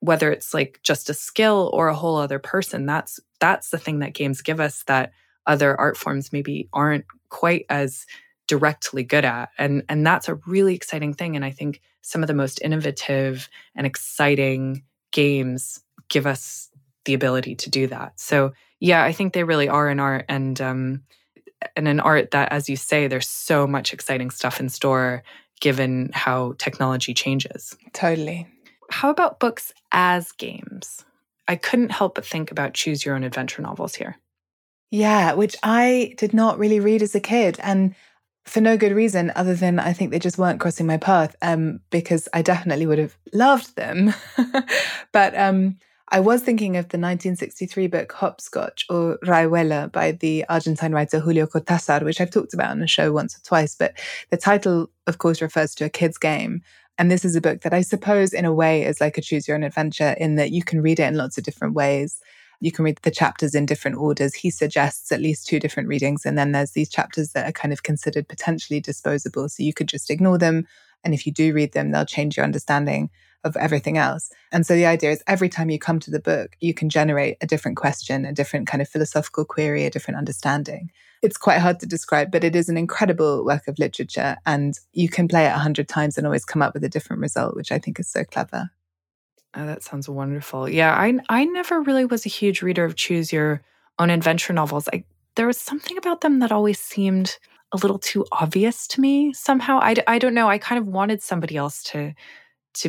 whether it's like just a skill or a whole other person. That's the thing that games give us that other art forms maybe aren't quite as directly good at. And that's a really exciting thing. And I think some of the most innovative and exciting games give us the ability to do that. So yeah, I think they really are an art, and an art that, as you say, there's so much exciting stuff in store given how technology changes. Totally. How about books as games? I couldn't help but think about choose your own adventure novels here. Yeah, which I did not really read as a kid, and for no good reason other than I think they just weren't crossing my path, because I definitely would have loved them. But I was thinking of the 1963 book Hopscotch or Rayuela by the Argentine writer Julio Cortázar, which I've talked about on the show once or twice, but the title, of course, refers to a kid's game. And this is a book that I suppose in a way is like a choose your own adventure, in that you can read it in lots of different ways. You can read the chapters in different orders. He suggests at least 2 different readings. And then there's these chapters that are kind of considered potentially disposable. So you could just ignore them. And if you do read them, they'll change your understanding of everything else. And so the idea is every time you come to the book, you can generate a different question, a different kind of philosophical query, a different understanding. It's quite hard to describe, but it is an incredible work of literature, and you can play it 100 times and always come up with a different result, which I think is so clever. Oh, that sounds wonderful. Yeah, I never really was a huge reader of choose your own adventure novels. There was something about them that always seemed a little too obvious to me somehow. I don't know. I kind of wanted somebody else to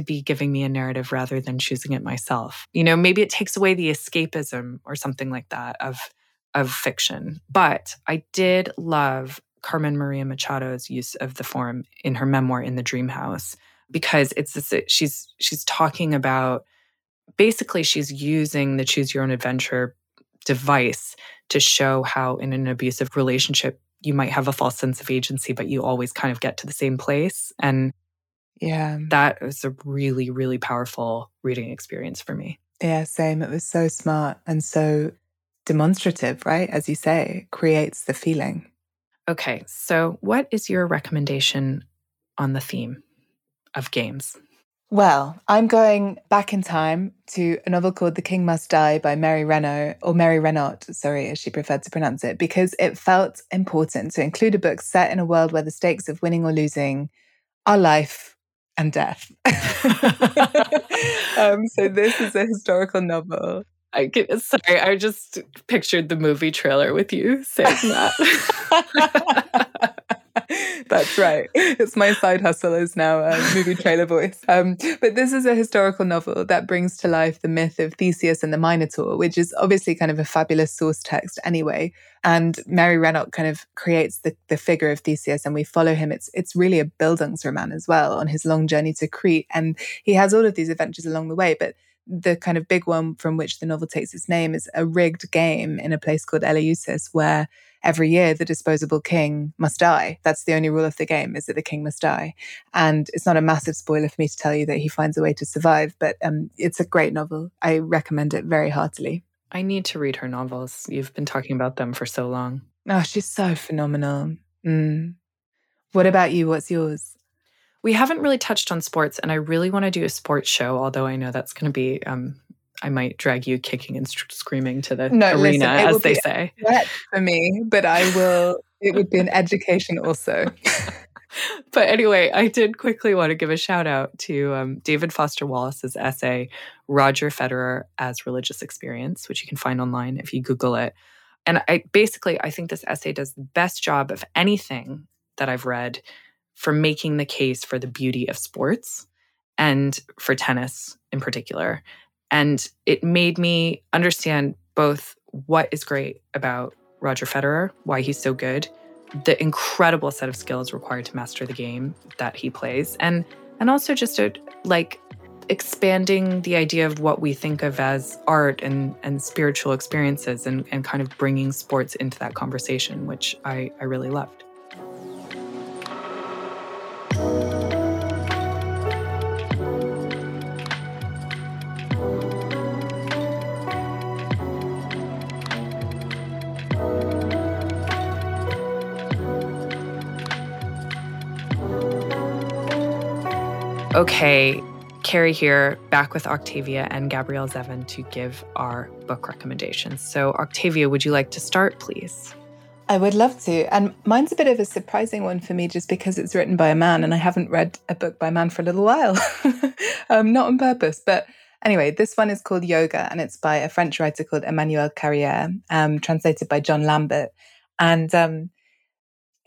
be giving me a narrative rather than choosing it myself. You know, maybe it takes away the escapism or something like that of fiction. But I did love Carmen Maria Machado's use of the form in her memoir In the Dream House, because it's this, she's talking about, basically she's using the choose your own adventure device to show how in an abusive relationship you might have a false sense of agency, but you always kind of get to the same place. And yeah, that was a really, really powerful reading experience for me. Yeah, same. It was so smart and so demonstrative, right? As you say, creates the feeling. Okay, so what is your recommendation on the theme of games? Well, I'm going back in time to a novel called The King Must Die by Mary Renault, or Mary Renault, sorry, as she preferred to pronounce it, because it felt important to include a book set in a world where the stakes of winning or losing are life and death. So this is a historical novel. Sorry, I just pictured the movie trailer with you saying that. That's right. It's my side hustle is now a movie trailer voice. But this is a historical novel that brings to life the myth of Theseus and the Minotaur, which is obviously kind of a fabulous source text anyway. And Mary Renault kind of creates the figure of Theseus, and we follow him. It's really a Bildungsroman as well, on his long journey to Crete. And he has all of these adventures along the way, but the kind of big one from which the novel takes its name is a rigged game in a place called Eleusis, where every year the disposable king must die. That's the only rule of the game, is that the king must die. And it's not a massive spoiler for me to tell you that he finds a way to survive, but it's a great novel. I recommend it very heartily. I need to read her novels. You've been talking about them for so long. Oh, she's so phenomenal. Mm. What about you? What's yours? We haven't really touched on sports, and I really want to do a sports show, although I know that's going to be, I might drag you kicking and screaming to the arena, listen, as they say. That's for me, but I will, it would be an education also. But anyway, I did quickly want to give a shout out to David Foster Wallace's essay, Roger Federer as Religious Experience, which you can find online if you Google it. And I think this essay does the best job of anything that I've read for making the case for the beauty of sports and for tennis in particular. And it made me understand both what is great about Roger Federer, why he's so good, the incredible set of skills required to master the game that he plays, and also just expanding the idea of what we think of as art and spiritual experiences and kind of bringing sports into that conversation, which I really loved. Okay, Carrie here, back with Octavia and Gabrielle Zevin to give our book recommendations. So Octavia, would you like to start, please? I would love to. And mine's a bit of a surprising one for me just because it's written by a man and I haven't read a book by a man for a little while. Not on purpose. But anyway, this one is called Yoga and it's by a French writer called Emmanuel Carrière, translated by John Lambert. And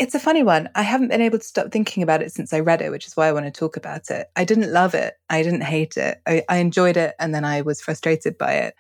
it's a funny one. I haven't been able to stop thinking about it since I read it, which is why I want to talk about it. I didn't love it. I didn't hate it. I enjoyed it, and then I was frustrated by it.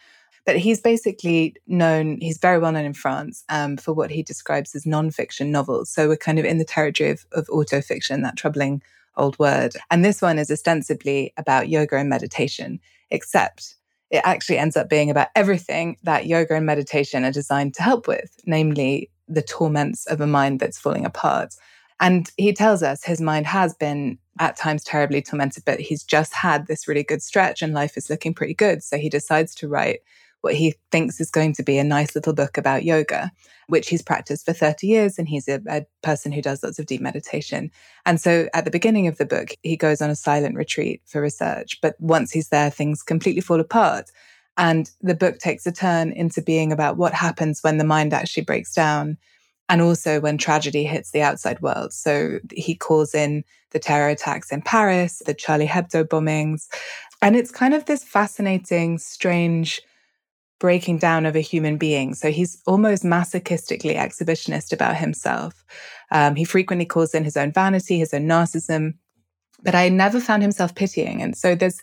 But he's basically known, he's very well known in France for what he describes as non-fiction novels. So we're kind of in the territory of autofiction, that troubling old word. And this one is ostensibly about yoga and meditation, except it actually ends up being about everything that yoga and meditation are designed to help with, namely the torments of a mind that's falling apart. And he tells us his mind has been at times terribly tormented, but he's just had this really good stretch and life is looking pretty good. So he decides to write what he thinks is going to be a nice little book about yoga, which he's practiced for 30 years. And he's a person who does lots of deep meditation. And so at the beginning of the book, he goes on a silent retreat for research. But once he's there, things completely fall apart. And the book takes a turn into being about what happens when the mind actually breaks down and also when tragedy hits the outside world. So he calls in the terror attacks in Paris, the Charlie Hebdo bombings. And it's kind of this fascinating, strange breaking down of a human being. So he's almost masochistically exhibitionist about himself. He frequently calls in his own vanity, his own narcissism. But I never found himself pitying. And so there's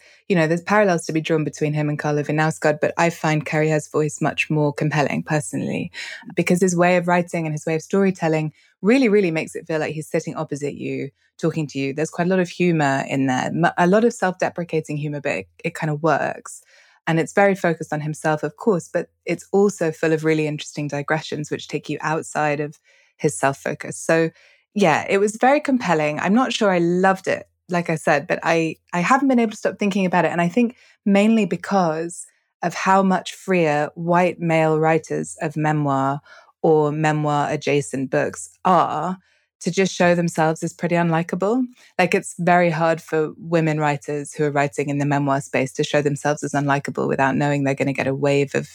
parallels to be drawn between him and Carlo Vinausgaard, but I find Carrier's voice much more compelling personally, because his way of writing and his way of storytelling really, really makes it feel like he's sitting opposite you, talking to you. There's quite a lot of humor in there, a lot of self-deprecating humor, but it kind of works. And it's very focused on himself, of course, but it's also full of really interesting digressions which take you outside of his self-focus. So yeah, it was very compelling. I'm not sure I loved it, like I said, but I haven't been able to stop thinking about it. And I think mainly because of how much freer white male writers of memoir or memoir adjacent books are to just show themselves as pretty unlikable. Like it's very hard for women writers who are writing in the memoir space to show themselves as unlikable without knowing they're going to get a wave of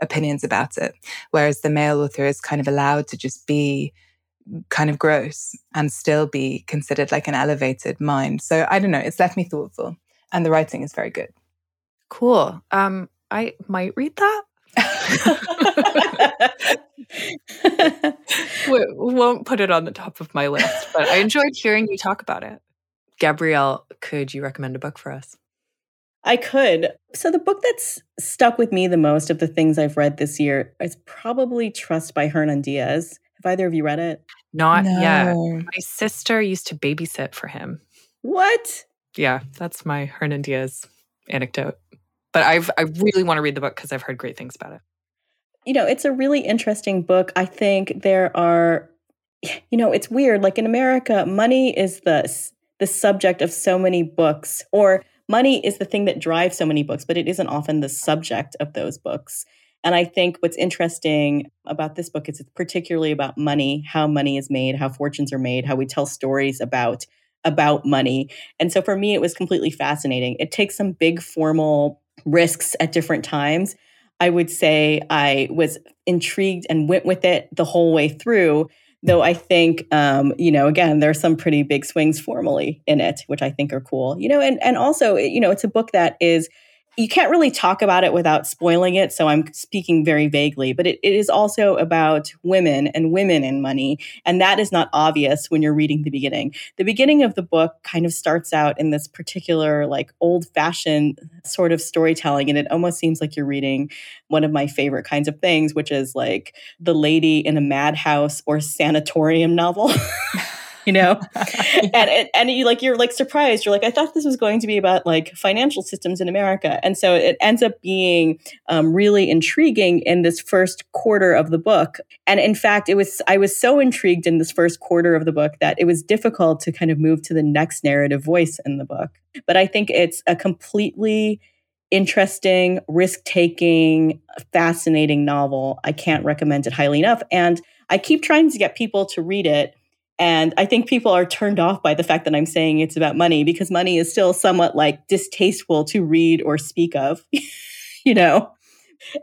opinions about it. Whereas the male author is kind of allowed to just be kind of gross and still be considered like an elevated mind. So I don't know, it's left me thoughtful and the writing is very good. Cool. I might read that. Won't put it on the top of my list, but I enjoyed hearing you talk about it. Gabrielle, could you recommend a book for us? I could. So the book that's stuck with me the most of the things I've read this year is probably Trust by Hernan Diaz. Have either of you read it? Not yet. My sister used to babysit for him. What? Yeah, that's my Hernan Diaz anecdote. But I really want to read the book because I've heard great things about it. You know, it's a really interesting book. I think there are, you know, it's weird. Like in America, money is the subject of so many books, or money is the thing that drives so many books, but it isn't often the subject of those books. And I think what's interesting about this book is it's particularly about money, how money is made, how fortunes are made, how we tell stories about money. And so for me, it was completely fascinating. It takes some big formal risks at different times. I would say I was intrigued and went with it the whole way through, though I think, again, there are some pretty big swings formally in it, which I think are cool. And also, it's a book that is, you can't really talk about it without spoiling it, so I'm speaking very vaguely, but it is also about women and money, and that is not obvious when you're reading the beginning. The beginning of the book kind of starts out in this particular old-fashioned sort of storytelling, and it almost seems like you're reading one of my favorite kinds of things, which is the lady in a madhouse or sanatorium novel. And you're surprised. You're I thought this was going to be about financial systems in America. And so it ends up being really intriguing in this first quarter of the book. And in fact, I was so intrigued in this first quarter of the book that it was difficult to kind of move to the next narrative voice in the book. But I think it's a completely interesting, risk-taking, fascinating novel. I can't recommend it highly enough. And I keep trying to get people to read it. And I think people are turned off by the fact that I'm saying it's about money, because money is still somewhat distasteful to read or speak of,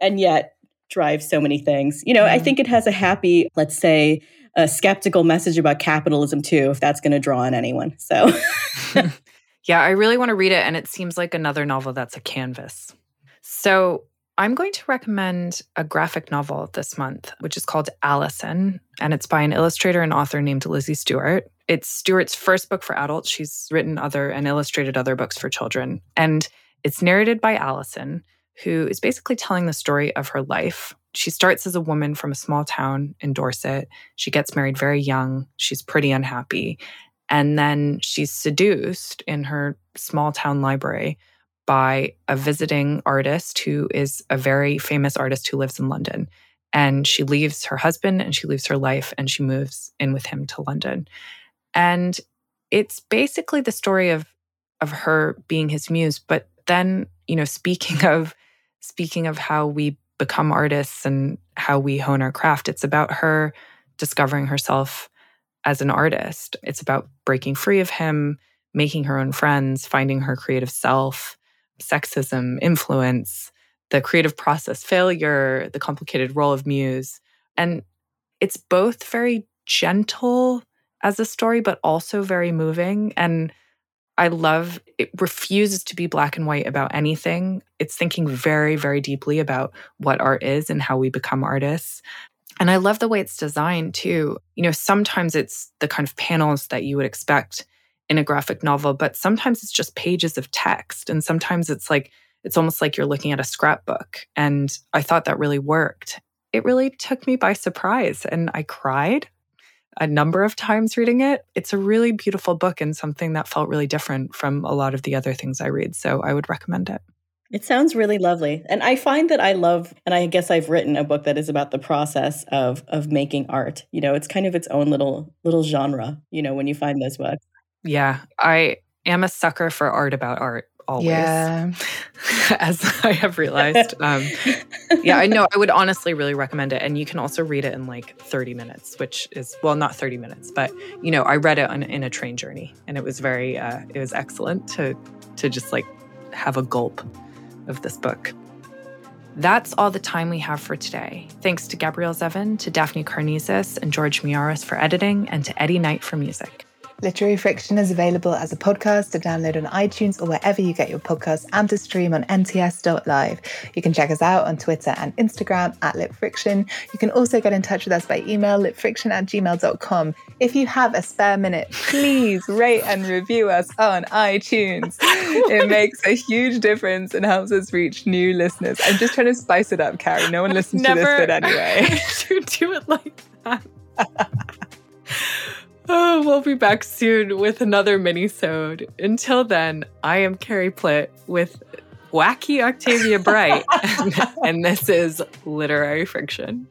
and yet drives so many things. I think it has a happy, let's say, a skeptical message about capitalism too, if that's going to draw on anyone. So yeah, I really want to read it. And it seems like another novel that's a canvas. So I'm going to recommend a graphic novel this month, which is called Allison, and it's by an illustrator and author named Lizzie Stewart. It's Stewart's first book for adults. She's written other and illustrated other books for children. And it's narrated by Allison, who is basically telling the story of her life. She starts as a woman from a small town in Dorset. She gets married very young. She's pretty unhappy. And then she's seduced in her small town library by a visiting artist who is a very famous artist who lives in London. And she leaves her husband and she leaves her life and she moves in with him to London. And it's basically the story of her being his muse. But then, speaking of how we become artists and how we hone our craft, it's about her discovering herself as an artist. It's about breaking free of him, making her own friends, finding her creative self, sexism, influence, the creative process failure, the complicated role of muse. And it's both very gentle as a story, but also very moving. And I love, it refuses to be black and white about anything. It's thinking very, very deeply about what art is and how we become artists. And I love the way it's designed too. Sometimes it's the kind of panels that you would expect in a graphic novel, but sometimes it's just pages of text. And sometimes it's almost like you're looking at a scrapbook. And I thought that really worked. It really took me by surprise. And I cried a number of times reading it. It's a really beautiful book and something that felt really different from a lot of the other things I read. So I would recommend it. It sounds really lovely. And I find that I love, and I guess I've written a book that is about the process of making art. It's kind of its own little genre, when you find those books. Yeah, I am a sucker for art about art always, as I have realized. I know. I would honestly really recommend it. And you can also read it in 30 minutes, which is, well, not 30 minutes, but, I read it in a train journey. And it was it was excellent to just have a gulp of this book. That's all the time we have for today. Thanks to Gabrielle Zevin, to Daphne Carnesis and George Miaris for editing, and to Eddie Knight for music. Literary Friction is available as a podcast to download on iTunes or wherever you get your podcasts, and to stream on nts.live. You can check us out on Twitter and Instagram @litfriction. You can also get in touch with us by email, litfriction@gmail.com. If you have a spare minute, please rate and review us on iTunes. It makes a huge difference and helps us reach new listeners. I'm just trying to spice it up, Carrie. No one listens to this bit anyway. To do it like that. Oh, we'll be back soon with another mini-sode. Until then, I am Carrie Plitt with wacky Octavia Bright, and this is Literary Friction.